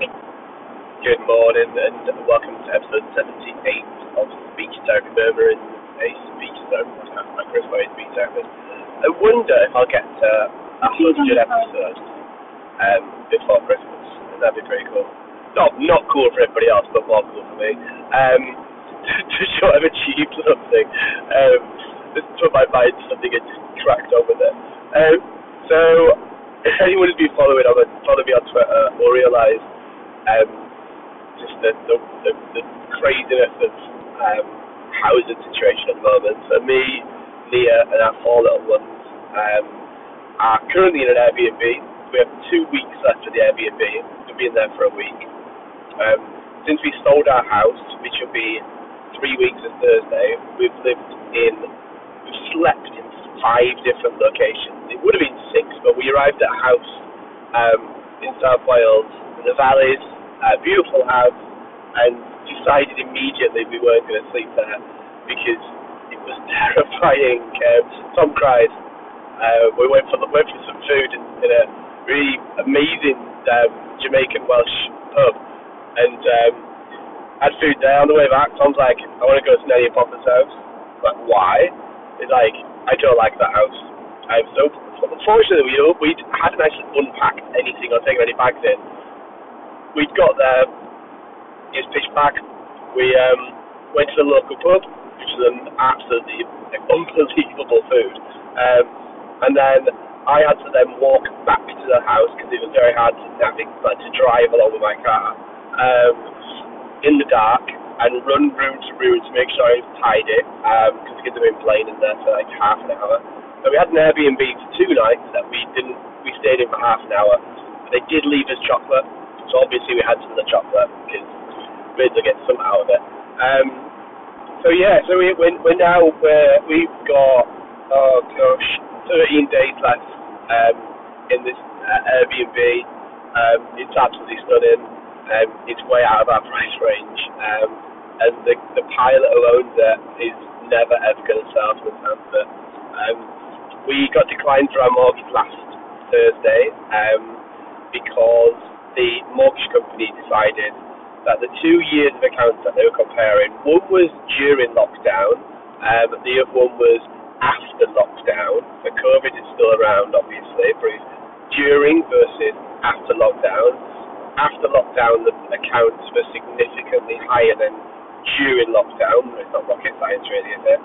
Good morning and welcome to episode 78 of Speech-Teremoner, a speech-therapy podcast by Chris Wade, speech therapist. I wonder if I'll get to 100 episodes before Christmas, and that'd be pretty cool. Not cool for everybody else, but more cool for me. To sort of achieve something, to my mind, something I just cracked over there. If anyone has been following me on Twitter will realise just the craziness of housing situation at the moment. So me, Leah and our four little ones are currently in an Airbnb. We have 2 weeks left of the Airbnb. We've been there for a week. Since we sold our house, which will be 3 weeks this Thursday, we've slept in 5 different locations. It would have been 6, but we arrived at a house in South Wales, in the valleys, a beautiful house, and decided immediately we weren't going to sleep there because it was terrifying. Tom cried. We went for some food in a really amazing Jamaican Welsh pub, and had food there. On the way back, Tom's like, "I want to go to Nellie Popper's house." I'm like, why? He's like, "I don't like that house." Unfortunately, we hadn't actually unpacked anything or taken any bags in. We'd got there, it was pitch black. We went to the local pub, which was absolutely unbelievable food. And then I had to then walk back to the house because it was very hard to drive along with my car in the dark, and run room to room to make sure it was tidy, because the kids have been playing in there for like half an hour. So we had an Airbnb for 2 nights that we stayed in for half an hour. But they did leave us chocolate, so obviously we had some of the chocolate, because kids will get some out of it. So we've got, 13 days left in this Airbnb. It's absolutely stunning. It's way out of our price range. And the pilot who owns it is never ever going to sell to us. We got declined for our mortgage last Thursday because the mortgage company decided that the 2 years of accounts that they were comparing, one was during lockdown, the other one was after lockdown. So COVID is still around, obviously, but it's during versus after lockdown. After lockdown, the accounts were significantly higher than during lockdown. It's not rocket science, really, is it?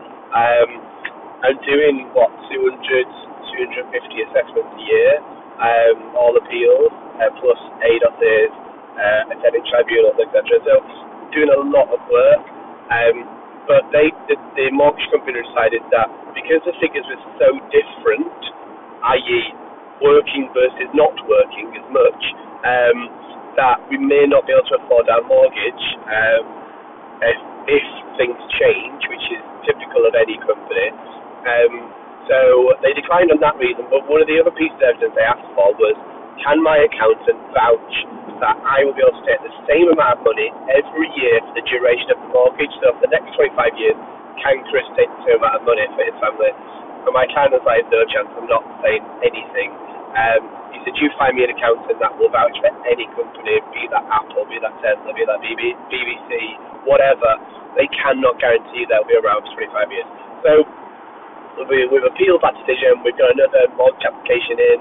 I'm doing, 250 assessments a year, all appeals, plus ADOS, attending tribunals, etc. So doing a lot of work, but the mortgage company decided that because the figures were so different, i.e. working versus not working as much, that we may not be able to afford our mortgage if things change, which is typical of any company. So they declined on that reason, but one of the other pieces of evidence they asked for was, can my accountant vouch that I will be able to take the same amount of money every year for the duration of the mortgage? So for the next 25 years, can Chris take the same amount of money for his family? And my accountant's like, no chance, I'm not saying anything. He said, you find me an accountant that will vouch for any company, be that Apple, be that Tesla, be that BBC, whatever. They cannot guarantee they'll be around for 25 years. So we've appealed that decision. We've got another mortgage application in,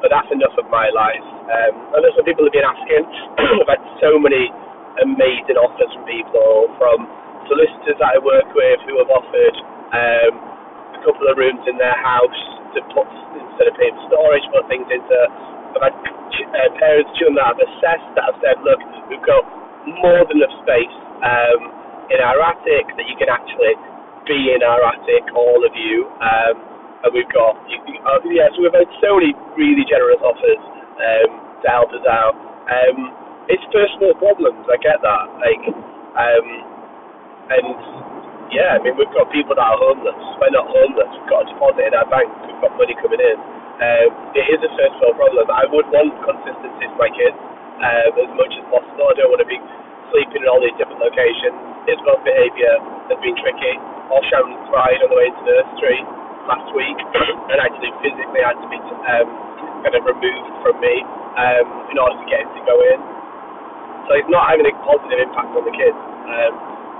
but that's enough of my life. I know some people have been asking. I've had so many amazing offers from people, from solicitors that I work with who have offered a couple of rooms in their house to put, instead of paying for storage, put things into. I've had parents, children that I've assessed, that have said, look, we've got more than enough space in our attic that you can actually be in our attic, all of you, and we've got, so we've had so many really generous offers to help us out. It's personal problems, I get that, and yeah, I mean, we've got people that are homeless, we're not homeless, we've got a deposit in our bank, we've got money coming in. It is a personal problem. I would want consistency for my kids as much as possible. I don't want to be sleeping in all these different locations. His own behaviour has been tricky. Oshan cried on the way to nursery last week, and actually physically had to be kind of removed from me in order to get him to go in. So it's not having a positive impact on the kids.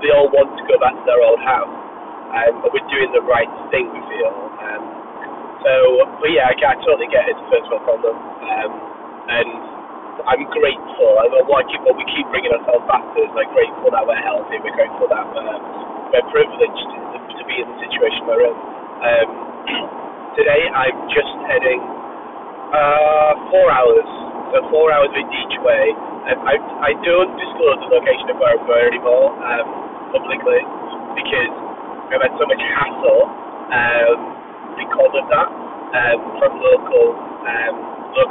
They all want to go back to their old house, and we're doing the right thing, we feel. But yeah, I totally get it, first of all, from them. And I'm grateful. What we keep bringing ourselves back to is, like, grateful that we're healthy. We're grateful that we're privileged to be in the situation we're in. Today, I'm just heading 4 hours. So 4 hours each way. I don't disclose the location of where I'm going anymore publicly, because I've had so much hassle because of that from local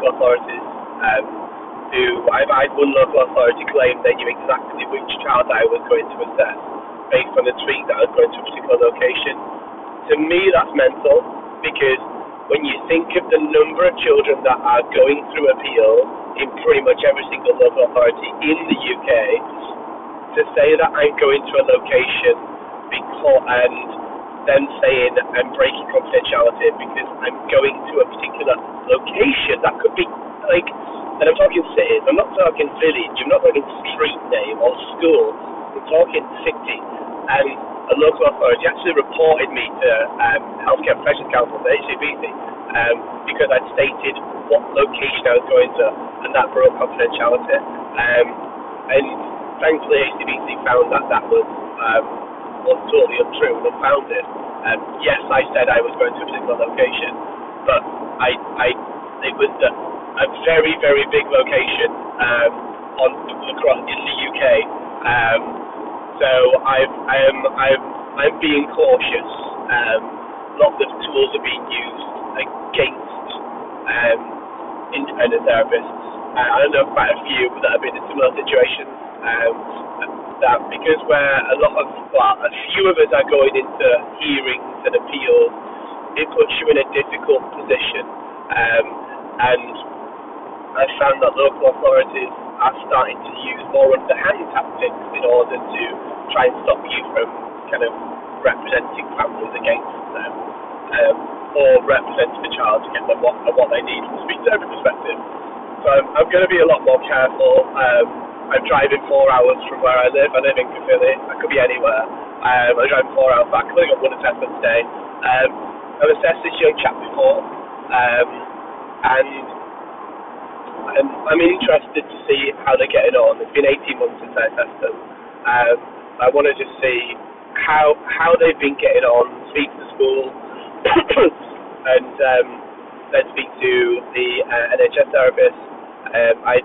authorities. I've had one local authority claim they knew exactly which child I was going to assess based on the tweet that I was going to a particular location. To me, that's mental, because when you think of the number of children that are going through appeal in pretty much every single local authority in the UK, to say that I'm going to a location and them saying I'm breaking confidentiality because I'm going to a particular location, that could be like... And I'm talking cities, I'm not talking village, I'm not talking street name or school, I'm talking city. And a local authority actually reported me to Healthcare Professions Council, the HCBC, because I'd stated what location I was going to, and that broke confidentiality. And thankfully HCBC found that was totally untrue and unfounded. Yes, I said I was going to a particular location, but it was a very, very big location across in the UK. So I'm being cautious. Lots of tools are being used against independent therapists. I know quite a few that have been in similar situations. That because where a few of us are going into hearings and appeals, it puts you in a difficult position. And I found that local authorities are starting to use more underhand tactics in order to try and stop you from kind of representing families against them, or representing the child to get them what they need from a speech therapy perspective. So I'm going to be a lot more careful. I'm driving 4 hours from where I live. I live in Caffili. I could be anywhere. I'm driving 4 hours back. I've only got one assessment today. I've assessed this young chap before, and I'm interested to see how they're getting on. It's been 18 months since I assessed them. I want to just see how they've been getting on, speak to school, and then speak to the NHS therapist. I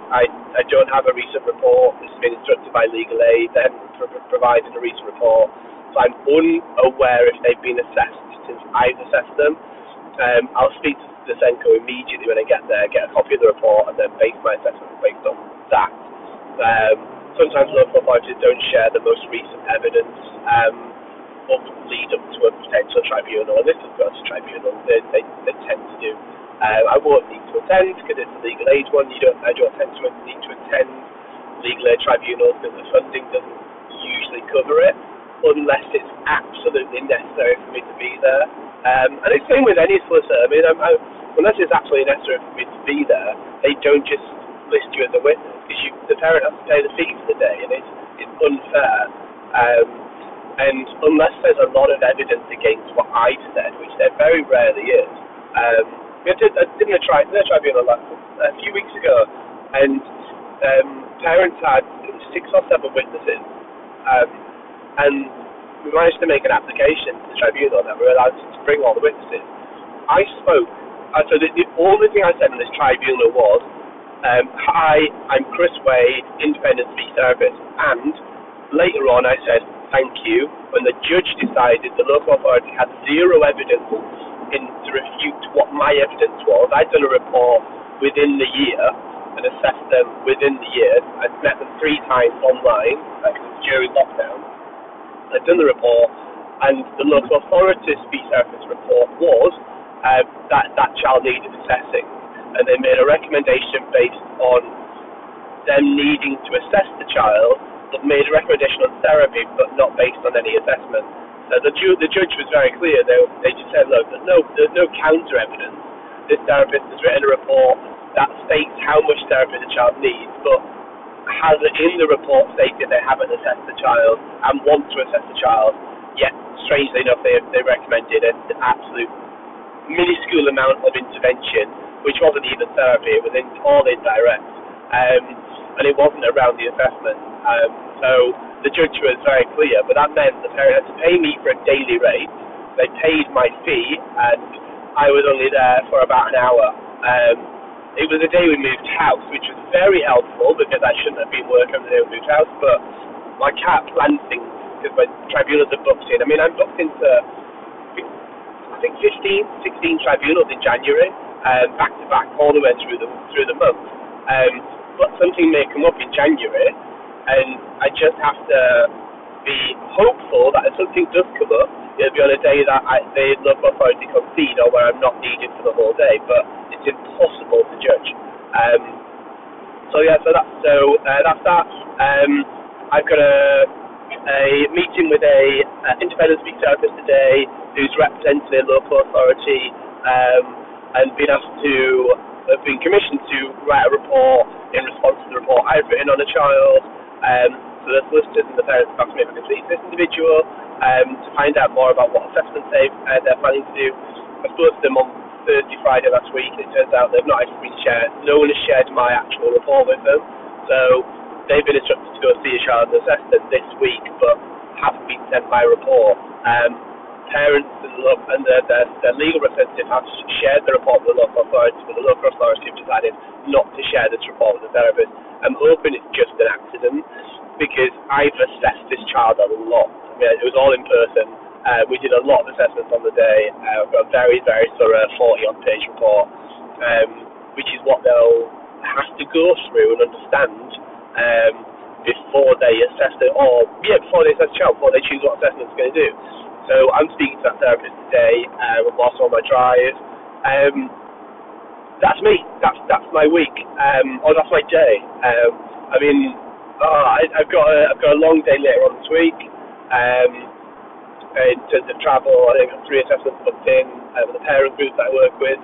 don't have a recent report. It's been instructed by Legal Aid. They haven't provided a recent report. So I'm unaware if they've been assessed since I've assessed them. I'll speak to the Senko immediately when I get there, get a copy of the report, and then base my assessment based on that. Sometimes local authorities don't share the most recent evidence or lead up to a potential tribunal, and this has got to tribunal, they tend to do. I won't need to attend because it's a legal aid one. I don't need to attend legal aid tribunals because the funding doesn't usually cover it unless it's absolutely necessary for me to be there. And it's the same with any solicitor. I mean, unless it's absolutely necessary for me to be there, they don't just list you as a witness because the parent has to pay the fee for the day, and it's unfair. And unless there's a lot of evidence against what I've said, which there very rarely is. I did a tribunal a few weeks ago, and parents had 6 or 7 witnesses, and we managed to make an application to the tribunal that we were allowed to bring all the witnesses. I spoke. So the only thing I said in this tribunal was, hi, I'm Chris Wade, independent speech therapist. And later on I said, thank you. When the judge decided the local authority had 0 evidence to refute what my evidence was, I'd done a report within the year and assessed them within the year. I'd met them 3 times online during lockdown. I'd done the report, and the local authority's speech therapist report was that child needed assessing, and they made a recommendation based on them needing to assess the child, but made a recommendation on therapy, but not based on any assessment. So the judge was very clear. They just said, look, there's no counter evidence. This therapist has written a report that states how much therapy the child needs, but as in the report stated, they haven't assessed the child and want to assess the child, yet strangely enough they recommended an absolute minuscule amount of intervention, which wasn't even therapy, it was all indirect, and it wasn't around the assessment. So the judge was very clear, but that meant the parent had to pay me for a daily rate. They paid my fee, and I was only there for about an hour. It was the day we moved house, which was very helpful because I shouldn't have been working the day we moved house, but my cat planned things because my tribunals are booked in. I mean, I'm booked into, I think, 15, 16 tribunals in January, back to back, all the way through the month. But something may come up in January, and I just have to be hopeful that if something does come up, it'll be on a day that the local authority concede or where I'm not needed for the whole day, but it's impossible to judge. So that's that. I've got a meeting with an independent speech therapist today who's representing the local authority, and been commissioned to write a report in response to the report I've written on a child. So the solicitors and the parents have asked me if I can speak to this individual, to find out more about what assessments they're planning to do. I spoke to them on Thursday, Friday last week. It turns out they've not actually shared, no one has shared my actual report with them. So they've been instructed to go see a child and assess them this week, but haven't been sent my report. Parents and their legal representative have shared the report with the local authority, but the local authority have decided not to share this report with the therapist. I'm hoping it's just an accident, because I've assessed this child a lot. It was all in person. We did a lot of assessments on the day. I've got a very, very thorough 40-odd page report, which is what they'll have to go through and understand before they assess it, before they assess the child, before they choose what assessment it's going to do. So I'm speaking to that therapist today, whilst on my drive. That's me. That's my week, or that's my day. I've got a long day later on this week. In terms of travel, I think I've 3 assessments booked in with the parent group that I work with.